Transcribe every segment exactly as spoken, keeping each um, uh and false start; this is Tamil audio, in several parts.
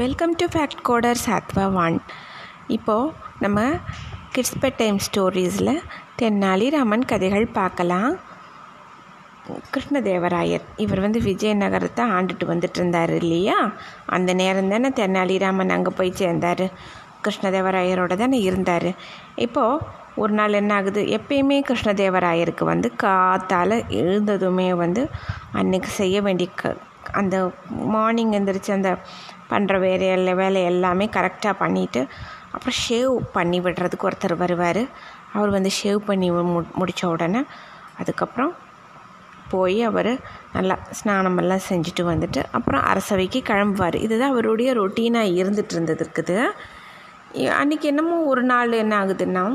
Welcome to fact coder Sathva one. இப்போது நம்ம கிட்ஸ் பெட் டைம் ஸ்டோரிஸில் தென்னாலி ராமன் கதைகள் பார்க்கலாம். கிருஷ்ணதேவராயர் இவர் வந்து விஜயநகரத்தை ஆண்டுட்டு வந்துட்டு இருந்தார் இல்லையா? அந்த நேரம் தானே தென்னாலி ராமன் அங்கே போய் சேர்ந்தார். கிருஷ்ணதேவராயரோடு தானே இருந்தார். இப்போது ஒரு நாள் என்ன ஆகுது, எப்பயுமே கிருஷ்ணதேவராயருக்கு வந்து காத்தால் எழுந்ததுமே வந்து அன்றைக்கு செய்ய வேண்டிய க அந்த மார்னிங் எழுந்திரிச்சு அந்த பண்ணுற வேலை வேலை எல்லாமே கரெக்டாக பண்ணிவிட்டு அப்புறம் ஷேவ் பண்ணி விடுறதுக்கு ஒருத்தர் வருவார். அவர் வந்து ஷேவ் பண்ணி மு முடித்த உடனே அதுக்கப்புறம் போய் அவர் நல்லா ஸ்நானமெல்லாம் செஞ்சுட்டு வந்துட்டு அப்புறம் அரசவைக்கு கிளம்புவார். இதுதான் அவருடைய ரொட்டீனாக இருந்துகிட்டு இருந்தது இருக்குது. அன்றைக்கி என்னமோ ஒரு நாள் என்ன ஆகுதுன்னா,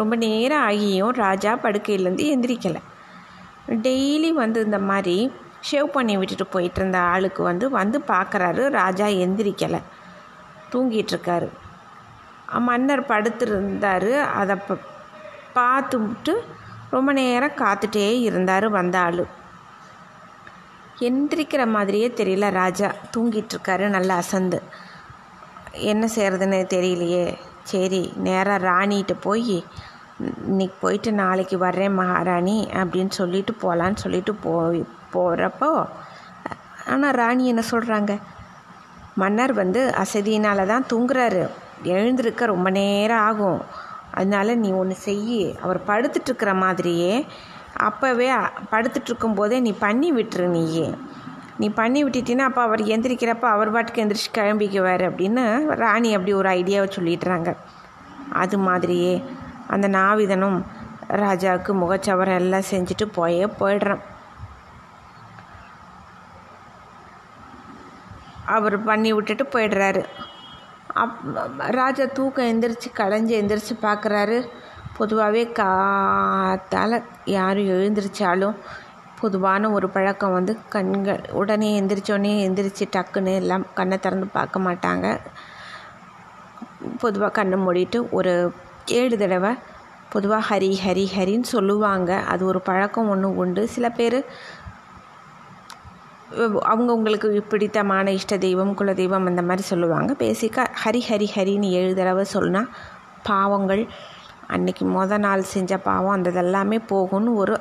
ரொம்ப நேரம் ஆகியும் ராஜா படுக்கையிலேருந்து எந்திரிக்கலை. டெய்லி வந்து இந்த மாதிரி ஷேவ் பண்ணி விட்டுட்டு போயிட்டு இருந்த ஆளுக்கு வந்து வந்து பார்க்குறாரு, ராஜா எந்திரிக்கலை, தூங்கிட்டுருக்காரு. மன்னர் படுத்துருந்தார். அதை ப பார்த்துட்டு ரொம்ப நேரம் காத்துட்டே இருந்தார். வந்த ஆள் எந்திரிக்கிற மாதிரியே தெரியல, ராஜா தூங்கிட்டுருக்காரு நல்லா அசந்து. என்ன செய்கிறதுன்னு தெரியலையே. சரி, நேராக ராணிகிட்ட போய் இன்னைக்கு போயிட்டு நாளைக்கு வர்றேன் மகாராணி அப்படின்னு சொல்லிட்டு போகலான்னு சொல்லிட்டு போய் போகிறப்போ, ஆனால் ராணி என்ன சொல்கிறாங்க, மன்னர் வந்து அசதியினால தான் தூங்குறாரு, எழுந்திருக்க ரொம்ப நேரம் ஆகும், அதனால நீ ஒன்று செய்யி, அவர் படுத்துட்டுருக்கிற மாதிரியே அப்போவே படுத்துட்ருக்கும்போதே நீ பண்ணி விட்டுரு, நீயே நீ பண்ணி விட்டுட்டின்னா அப்போ அவர் எந்திரிக்கிறப்ப அவர் பாட்டுக்கு எந்திரிச்சு கிளம்பிக்குவார் அப்படின்னு ராணி அப்படி ஒரு ஐடியாவை சொல்லிடுறாங்க. அது மாதிரியே அந்த நாவிதனும் ராஜாவுக்கு முகச்சவரம் எல்லாம் செஞ்சுட்டு போயே போயிடுறான். அவர் பண்ணி விட்டுட்டு போயிடுறாரு. அப் ராஜா தூக்கம் எந்திரிச்சு களைஞ்சி எந்திரிச்சு பார்க்குறாரு. பொதுவாகவே காத்தால் யாரும் எழுந்திரிச்சாலும் பொதுவான ஒரு பழக்கம் வந்து கண்கள் உடனே எந்திரிச்சோடனே எந்திரிச்சு டக்குன்னு எல்லாம் கண்ணை திறந்து பார்க்க மாட்டாங்க. பொதுவாக கண்ணை மூடிட்டு ஒரு ஏழு தடவை பொதுவாக ஹரி ஹரி ஹரின்னு சொல்லுவாங்க. அது ஒரு பழக்கம் ஒன்று உண்டு. சில பேர் அவங்கவுங்களுக்கு பிடித்தமான இஷ்ட தெய்வம் குல தெய்வம் அந்த மாதிரி சொல்லுவாங்க. பேசிக்காக ஹரி ஹரி ஹரின்னு ஏழு தடவை சொல்லுனா பாவங்கள் அன்றைக்கி மொதல் நாள் செஞ்ச பாவம் அந்த இதெல்லாமே போகும்னு ஒரு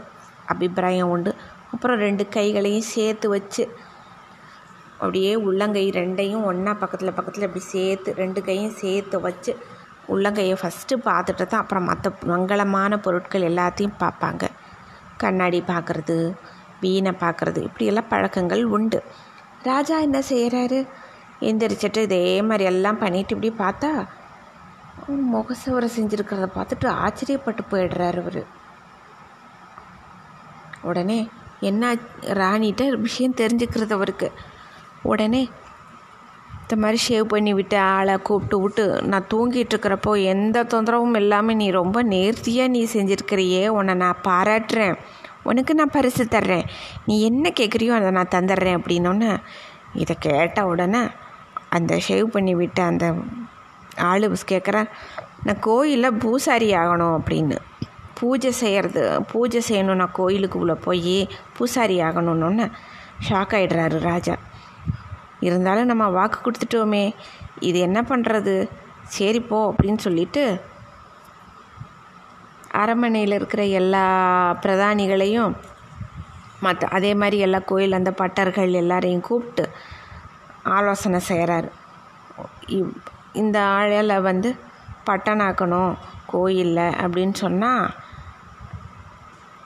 அபிப்பிராயம் உண்டு. அப்புறம் ரெண்டு கைகளையும் சேர்த்து வச்சு அப்படியே உள்ளங்கை ரெண்டையும் ஒன்றா பக்கத்தில் பக்கத்தில் அப்படி சேர்த்து ரெண்டு கையும் சேர்த்து வச்சு உள்ளங்கையை ஃபஸ்ட்டு பார்த்துட்டு தான் அப்புறம் மற்ற மங்களமான பொருட்கள் எல்லாத்தையும் பார்ப்பாங்க. கண்ணாடி பார்க்குறது, வீணை பார்க்குறது, இப்படியெல்லாம் பழக்கங்கள் உண்டு. ராஜா என்ன செய்கிறாரு, எந்திரிச்சிட்டு இதே மாதிரி எல்லாம் பண்ணிட்டு இப்படி பார்த்தா முகசவரை செஞ்சுருக்கிறத பார்த்துட்டு ஆச்சரியப்பட்டு போயிடுறாரு அவர். உடனே என்ன ராணிகிட்ட விஷயம் தெரிஞ்சுக்கிறது அவருக்கு. உடனே இந்த மாதிரி ஷேவ் பண்ணி விட்டு ஆளை கூப்பிட்டு விட்டு, நான் தூங்கிட்டுருக்கிறப்போ எந்த தொந்தரவும் இல்லாமல் நீ ரொம்ப நேர்த்தியாக நீ செஞ்சுருக்கிறியே, உன்னை நான் பாராட்டுறேன், உனக்கு நான் பரிசு தர்றேன், நீ என்ன கேட்குறியோ அதை நான் தந்துடுறேன் அப்படின்னோன்னு இதை கேட்ட உடனே அந்த ஷேவ் பண்ணி விட்ட அந்த ஆளு கேட்குறேன், நான் கோயிலில் பூசாரி ஆகணும் அப்படின்னு, பூஜை செய்கிறது பூஜை செய்யணும், நான் கோயிலுக்கு உள்ளே போய் பூசாரி ஆகணும்னு ஷாக் ஆகிடுறாரு ராஜா. இருந்தாலும் நம்ம வாக்கு கொடுத்துட்டோமே, இது என்ன பண்ணுறது, சரி போ அப்படின்னு சொல்லிட்டு அரண்மனையில் இருக்கிற எல்லா பிரதானிகளையும் மற்ற அதே மாதிரி எல்லா கோயில் அந்த பட்டர்கள் எல்லாரையும் கூப்பிட்டு ஆலோசனை செய்கிறாரு. இந்த ஆளை வந்து பட்டனாக்கணும் கோயிலில் அப்படின்னு சொன்னால்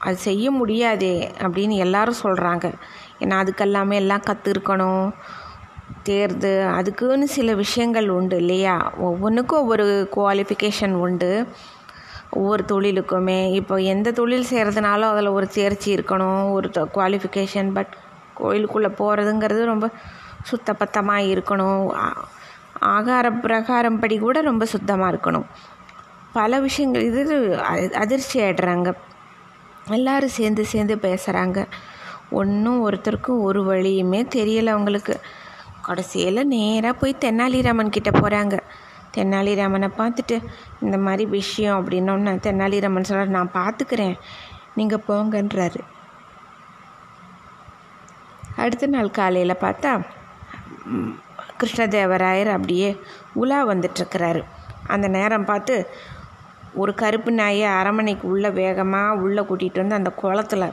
அது செய்ய முடியாதே அப்படின்னு எல்லாரும் சொல்கிறாங்க. ஏன்னா அதுக்கெல்லாமே எல்லாம் கற்றுருக்கணும், தேர்து அதுக்குன்னு சில விஷயங்கள் உண்டு இல்லையா, ஒவ்வொன்றுக்கும் ஒவ்வொரு குவாலிஃபிகேஷன் உண்டு ஒவ்வொரு தொழிலுக்குமே. இப்போ எந்த தொழில் செய்கிறதுனாலும் அதில் ஒரு தேர்ச்சி இருக்கணும், ஒரு குவாலிஃபிகேஷன். பட் கோயிலுக்குள்ளே போகிறதுங்கிறது ரொம்ப சுத்தபத்தமாக இருக்கணும், ஆகார பிரகாரம் படி கூட ரொம்ப சுத்தமாக இருக்கணும், பல விஷயங்கள். இது அதிர்ச்சி ஆகிடுறாங்க எல்லோரும், சேர்ந்து சேர்ந்து பேசுகிறாங்க. ஒன்றும் ஒருத்தருக்கும் ஒரு வழியுமே தெரியலை அவங்களுக்கு. கடைசியில் நேராக போய் தென்னாலிராமன் கிட்டே போகிறாங்க. தென்னாலிராமனை பார்த்துட்டு இந்த மாதிரி விஷயம் அப்படின்னோன்னு தென்னாலிராமன் சொல்கிறார், நான் பார்த்துக்கிறேன் நீங்கள் போங்கன்றாரு. அடுத்த நாள் காலையில் பார்த்தா கிருஷ்ணதேவராயர் அப்படியே உலா வந்துட்டுருக்கிறாரு. அந்த நேரம் பார்த்து ஒரு கருப்பு நாயை அரமனைக்கு உள்ளே வேகமாக உள்ளே கூட்டிகிட்டு வந்து அந்த குளத்தில்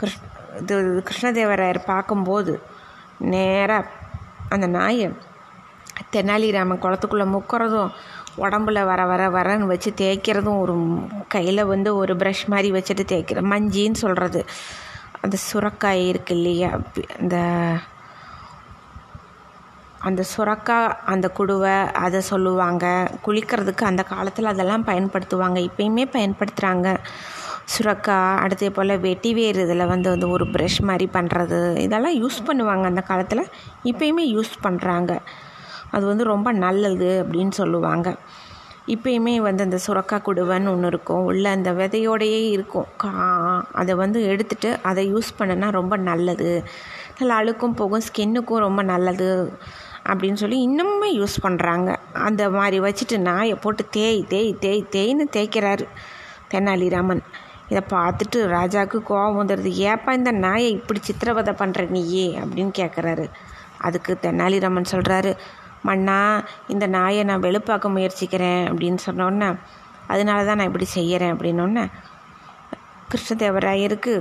கிருஷ் இது கிருஷ்ணதேவராயர் பார்க்கும்போது நேராக அந்த நாயை தெனாலிராமன் குளத்துக்குள்ளே முக்கிறதும் உடம்புல வர வர வரன்னு வச்சு தேய்க்கிறதும் ஒரு கையில் வந்து ஒரு ப்ரஷ் மாதிரி வச்சுட்டு தேய்க்கிற மஞ்சின்னு சொல்கிறது. அந்த சுரக்காய் இருக்கு இல்லையா, அந்த அந்த சுரக்காய், அந்த குடுவை அதை சொல்லுவாங்க. குளிக்கிறதுக்கு அந்த காலத்தில் அதெல்லாம் பயன்படுத்துவாங்க, இப்போயுமே பயன்படுத்துகிறாங்க. சுரக்காய், அடுத்தே போல் வெட்டி வேறு, இதில் வந்து வந்து ஒரு ப்ரஷ் மாதிரி பண்ணுறது, இதெல்லாம் யூஸ் பண்ணுவாங்க அந்த காலத்தில், இப்போயுமே யூஸ் பண்ணுறாங்க. அது வந்து ரொம்ப நல்லது அப்படின்னு சொல்லுவாங்க. இப்போயுமே வந்து அந்த சுரக்காய் குடுவைன்னு ஒன்று இருக்கும், உள்ளே அந்த விதையோடையே இருக்கும். கா அதை வந்து எடுத்துட்டு அதை யூஸ் பண்ணுன்னா ரொம்ப நல்லது, நல்லா அழுக்கும் போகும், ஸ்கின்னுக்கும் ரொம்ப நல்லது அப்படின்னு சொல்லி இன்னமுமே யூஸ் பண்ணுறாங்க. அந்த மாதிரி வச்சுட்டு நாயை போட்டு தேய் தேய் தேய் தேய்ன்னு தேய்க்கிறாரு தெனாலிராமன். இதை பார்த்துட்டு ராஜாவுக்கு கோபம் வந்துடுது. ஏப்பா இந்த நாயை இப்படி சித்திரவதை பண்ணுற நீயே அப்படின்னு கேட்குறாரு. அதுக்கு தெனாலிராமன் சொல்கிறாரு, மன்னா இந்த நாயை நான் வெளுப்பாக்க முயற்சிக்கிறேன் அப்படின்னு சொன்னோன்னே அதனால தான் நான் இப்படி செய்கிறேன் அப்படின்னோடனே கிருஷ்ணதேவராயருக்கு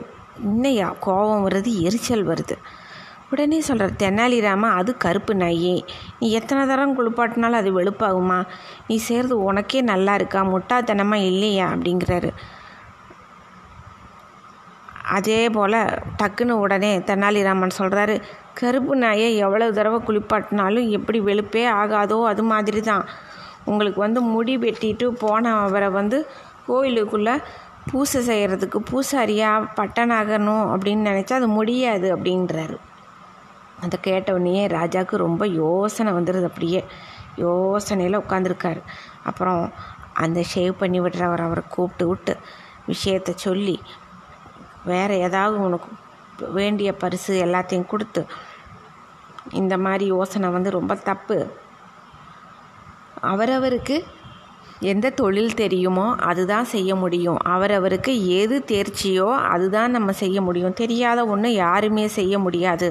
இன்னையா கோபம் வருது, எரிச்சல் வருது. உடனே சொல்கிற தெனாலிராமா, அது கருப்பு நாயே, நீ எத்தனை தரம் குளிப்பாட்டினாலும் அது வெளுப்பாகுமா, நீ சேர்ந்து உனக்கே நல்லா இருக்கா, முட்டாத்தனமாக இல்லையா அப்படிங்கிறாரு. அதே போல் டக்குன்னு உடனே தெனாலிராமன் சொல்கிறாரு, கருப்பு நாயை எவ்வளவு தடவை குளிப்பாட்டினாலும் எப்படி வெளுப்பே ஆகாதோ அது மாதிரி தான் உங்களுக்கு வந்து முடி வெட்டிட்டு போன அவரை வந்து கோயிலுக்குள்ளே பூசை செய்கிறதுக்கு பூசாரியாக பட்டனாகணும் அப்படின்னு நினச்சா அது முடியாது அப்படின்றாரு. அதை கேட்டவுடனே ராஜாவுக்கு ரொம்ப யோசனை வந்துடுது. அப்படியே யோசனையில் உட்காந்துருக்காரு. அப்புறம் அந்த ஷேவ் பண்ணி விடுறவர் அவரை கூப்பிட்டு விட்டு விஷயத்தை சொல்லி வேறு ஏதாவது உனக்கு வேண்டிய பரிசு எல்லாத்தையும் கொடுத்து, இந்த மாதிரி யோசனை வந்து ரொம்ப தப்பு, அவரவருக்கு எந்த தொழில் தெரியுமோ அதுதான் செய்ய முடியும், அவரவருக்கு எது தேர்ச்சியோ அதுதான் நம்ம செய்ய முடியும், தெரியாத ஒன்று யாருமே செய்ய முடியாது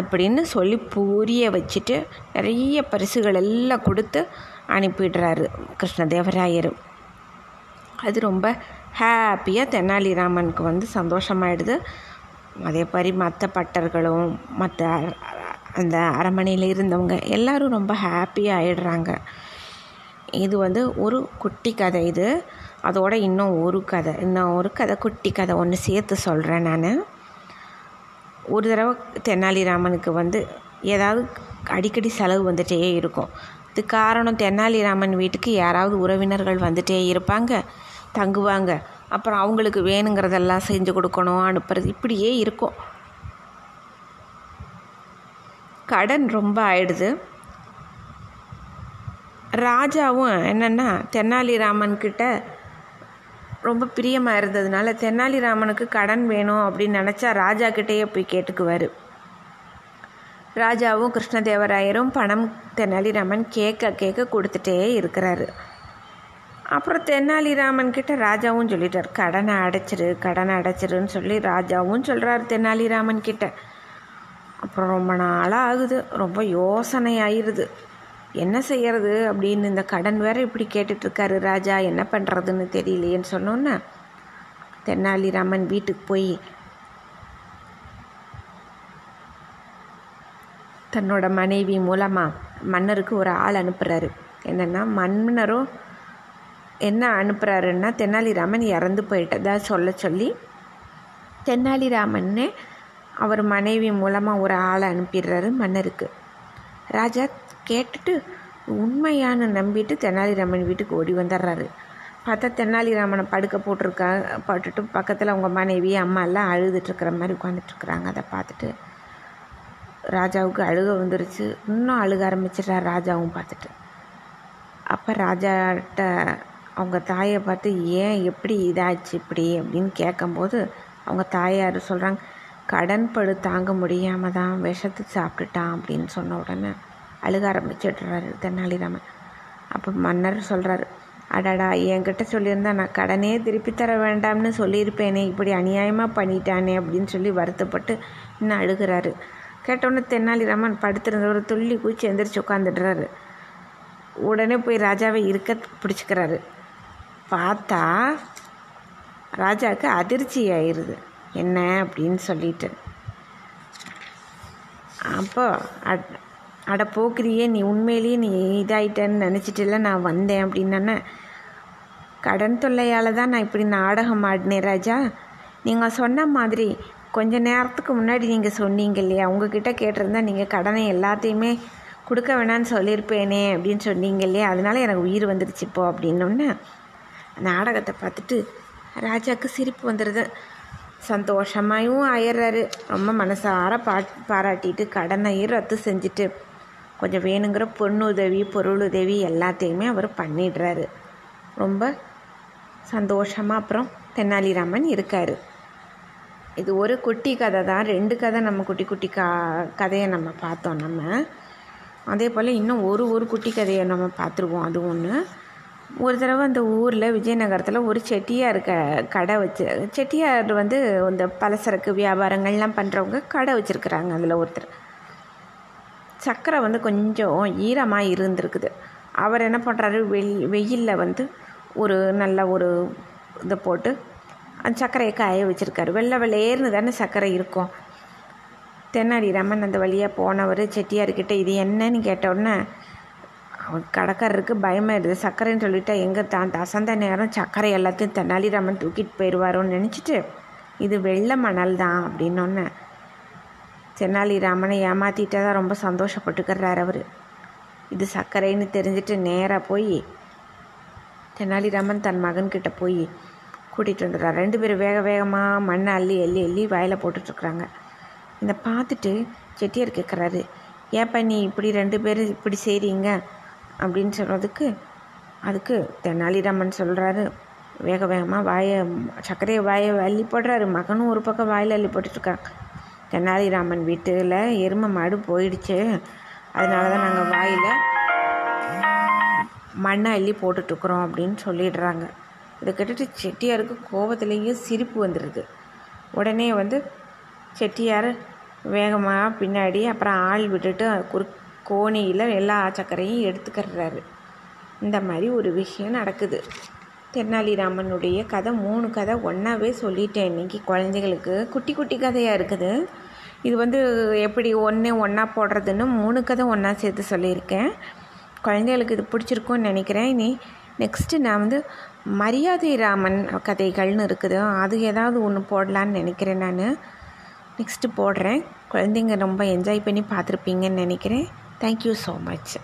அப்படின்னு சொல்லி புரிய வச்சுட்டு நிறைய பரிசுகள் எல்லாம் கொடுத்து அனுப்பிடுறாரு கிருஷ்ணதேவராயர். அது ரொம்ப ஹாப்பியாக தெனாலிராமனுக்கு வந்து சந்தோஷமாயிடுது. அதே மாதிரி மற்ற பட்டர்களும் மற்ற அந்த அரண்மனையில் இருந்தவங்க எல்லோரும் ரொம்ப ஹாப்பியாக ஆயிடுறாங்க. இது வந்து ஒரு குட்டி கதை. இது அதோட இன்னும் ஒரு கதை, இன்னும் ஒரு கதை குட்டி கதை ஒன்று சேர்த்து சொல்கிறேன் நான். ஒரு தடவை தெனாலிராமனுக்கு வந்து ஏதாவது அடிக்கடி செலவு வந்துகிட்டே இருக்கும். இது காரணம் தெனாலிராமன் வீட்டுக்கு யாராவது உறவினர்கள் வந்துகிட்டே இருப்பாங்க, தங்குவாங்க, அப்புறம் அவங்களுக்கு வேணுங்கிறதெல்லாம் செஞ்சு கொடுக்கணும், அனுப்புறது, இப்படியே இருக்கும். கடன் ரொம்ப ஆயிடுது. ராஜாவும் என்னென்னா தெனாலிராமன்கிட்ட ரொம்ப பிரியமாக இருந்ததுனால தெனாலிராமனுக்கு கடன் வேணும் அப்படின்னு நினச்சா ராஜா கிட்டேயே போய் கேட்டுக்குவார். ராஜாவும் கிருஷ்ணதேவராயரும் பணம் தெனாலிராமன் கேட்க கேட்க கொடுத்துட்டே இருக்கிறாரு. அப்புறம் தெனாலிராமன்கிட்ட ராஜாவும் சொல்லிட்டார், கடனை அடைச்சிரு கடனை அடைச்சிருன்னு சொல்லி ராஜாவும் சொல்கிறார் தெனாலிராமன்கிட்ட. அப்புறம் ரொம்ப நாளாக ஆகுது, ரொம்ப யோசனை ஆயிடுது, என்ன செய்கிறது அப்படின்னு. இந்த கடன் வேறு இப்படி கேட்டுட்ருக்காரு ராஜா, என்ன பண்ணுறதுன்னு தெரியலையேன்னு சொன்னோன்னே தெனாலிராமன் வீட்டுக்கு போய் தன்னோட மனைவி மூலமாக மன்னருக்கு ஒரு ஆள் அனுப்புகிறாரு. என்னென்னா மன்னரும் என்ன அனுப்புகிறாருன்னா தெனாலிராமன் இறந்து போயிட்டதா சொல்ல சொல்லி தெனாலிராமன்னே அவர் மனைவி மூலமாக ஒரு ஆளை அனுப்பிடுறாரு மன்னருக்கு. ராஜா கேட்டுட்டு உண்மையான நம்பிட்டு தெனாலிராமன் வீட்டுக்கு ஓடி வந்துடுறாரு. பார்த்தா தெனாலிராமனை படுக்க போட்டிருக்கா போட்டுட்டு பக்கத்தில் அவங்க மனைவி அம்மா எல்லாம் அழுதுட்டுருக்கிற மாதிரி உட்காந்துட்ருக்குறாங்க. அதை பார்த்துட்டு ராஜாவுக்கு அழுக வந்துருச்சு, இன்னும் அழுக ஆரம்பிச்சிட்றா ராஜாவும் பார்த்துட்டு. அப்போ ராஜாட்ட அவங்க தாயை பார்த்து ஏன் எப்படி இதாச்சு இப்படி அப்படின்னு கேட்கும்போது அவங்க தாயார் சொல்கிறாங்க, கடன் படு தாங்க முடியாமல் தான் விஷத்தை சாப்பிட்டுட்டான் அப்படின்னு சொன்ன உடனே அழுக ஆரம்பிச்சிடுறாரு தெனாலிராமன். அப்போ மன்னர் சொல்கிறாரு, அடாடா என்கிட்ட சொல்லியிருந்தா நான் கடனே திருப்பி தர வேண்டாம்னு சொல்லியிருப்பேனே, இப்படி அநியாயமாக பண்ணிட்டானே அப்படின்னு சொல்லி வருத்தப்பட்டு இன்னும் அழுகிறாரு. கேட்டோன்னே தெனாலிராமன் படுத்திருந்த ஒரு துள்ளி பூச்சி எந்திரிச்சு உட்காந்துடுறாரு. உடனே போய் ராஜாவை இருக்க பிடிச்சிக்கிறாரு. பார்த்தா ராஜாவுக்கு அதிர்ச்சி ஆயிடுது என்ன அப்படின்னு சொல்லிட்டு. அப்போ அட் அட போக்கிறியே, நீ உண்மையிலேயே நீ இதாகிட்டேன்னு நினச்சிட்டு இல்லை நான் வந்தேன் அப்படின்னே. கடன் தொல்லையால் தான் நான் இப்படி நாடகம் ஆடினேன் ராஜா. நீங்கள் சொன்ன மாதிரி கொஞ்ச நேரத்துக்கு முன்னாடி நீங்கள் சொன்னீங்க இல்லையா, உங்ககிட்ட கேட்டிருந்தா நீங்கள் கடனை எல்லாத்தையுமே கொடுக்க வேணான்னு சொல்லியிருப்பேனே அப்படின்னு சொன்னீங்க இல்லையா, அதனால எனக்கு உயிர் வந்துடுச்சு இப்போ அப்படின்னோடனே நாடகத்தை பார்த்துட்டு ராஜாவுக்கு சிரிப்பு வந்துடுது. சந்தோஷமாயும் ஆயிடுறாரு. ரொம்ப மனசார பா பாராட்டிட்டு கடனையும் ரத்து செஞ்சுட்டு கொஞ்சம் வேணுங்கிற பொண்ணுதவி பொருளுதவி எல்லாத்தையுமே அவர் பண்ணிடுறாரு. ரொம்ப சந்தோஷமாக அப்புறம் தெனாலிராமன் இருக்கார். இது ஒரு குட்டி கதை தான். ரெண்டு கதை நம்ம குட்டி குட்டி கா கதையை நம்ம பார்த்தோம். நம்ம அதே போல் இன்னும் ஒரு ஒரு குட்டி கதையை நம்ம பார்த்துருவோம். அது ஒன்று, ஒரு தடவை அந்த ஊரில் விஜயநகரத்தில் ஒரு செட்டியார் க கடை வச்சு செட்டியார் வந்து இந்த பலசரக்கு வியாபாரங்கள்லாம் பண்ணுறவங்க கடை வச்சுருக்குறாங்க. அதில் ஒருத்தர் சக்கரை வந்து கொஞ்சம் ஈரமாக இருந்திருக்குது. அவர் என்ன பண்ணுறாரு, வெய் வெயிலில் வந்து ஒரு நல்ல ஒரு இதை போட்டு அந்த சர்க்கரையை காய வச்சுருக்காரு. வெள்ளை வெள்ளையேர்னு தானே சர்க்கரை இருக்கும். தெனாலிராமன் அந்த வழியாக போனவர் செட்டியார்கிட்ட இது என்னன்னு கேட்டோடனே அவன் கடைக்காரருக்கு பயமாயிடுது. சர்க்கரைன்னு சொல்லிவிட்டா எங்கே தான் தசந்த நேரம் சர்க்கரை எல்லாத்தையும் தெனாலிராமன் தூக்கிட்டு போயிடுவாரோன்னு நினச்சிட்டு இது வெள்ளை மணல் தான் அப்படின்னோடனே தெனாலிராமனை ஏமாற்றிட்டே தான் ரொம்ப சந்தோஷப்பட்டுக்கிறார் அவர். இது சர்க்கரைன்னு தெரிஞ்சுட்டு நேராக போய் தெனாலிராமன் தன் மகன்கிட்ட போய் கூட்டிகிட்டு வந்துடுறார். ரெண்டு பேரும் வேக வேகமாக மண்ணை அள்ளி அள்ளி அள்ளி வாயில் போட்டுட்ருக்குறாங்க. இதை பார்த்துட்டு செட்டியார் கேட்குறாரு, ஏப்பா நீ இப்படி ரெண்டு பேரும் இப்படி செய்கிறீங்க அப்படின்னு சொல்கிறதுக்கு அதுக்கு தெனாலிராமன் சொல்கிறாரு. வேக வேகமாக வாயை சர்க்கரையை வாயை அள்ளி போடுறாரு. மகனும் ஒரு பக்கம் வாயில் அள்ளி போட்டுட்ருக்காங்க. தெனாலிராமன் வீட்டில் எருமை மாடு போயிடுச்சு, அதனால தான் நாங்கள் வாயில் மண்ணை அள்ளி போட்டுட்ருக்குறோம் அப்படின்னு சொல்லிடுறாங்க. இதை கேட்டுட்டு செட்டியாருக்கு கோபத்துலேயே சிரிப்பு வந்துடுது. உடனே வந்து செட்டியார் வேகமாக பின்னாடி அப்புறம் ஆள் விட்டுட்டு குறு கோணியில் எல்லா சக்கரையும் எடுத்துக்கிறாரு. இந்த மாதிரி ஒரு விஷயம் நடக்குது. தெனாலிராமனுடைய கதை மூணு கதை ஒன்றாவே சொல்லிட்டேன். இன்றைக்கி குழந்தைகளுக்கு குட்டி குட்டி கதையாக இருக்குது. இது வந்து எப்படி ஒன்று ஒன்றா போடுறதுன்னு மூணு கதை ஒன்றா சேர்த்து சொல்லியிருக்கேன். குழந்தைகளுக்கு இது பிடிச்சிருக்குன்னு நினைக்கிறேன். இனி நெக்ஸ்ட்டு நான் வந்து மரியாதை ராமன் கதைகள்னு இருக்குது, அது ஏதாவது ஒன்று போடலான்னு நினைக்கிறேன். நான் நெக்ஸ்ட்டு போடுறேன். குழந்தைங்க ரொம்ப என்ஜாய் பண்ணி பார்த்துருப்பீங்கன்னு நினைக்கிறேன். Thank you so much.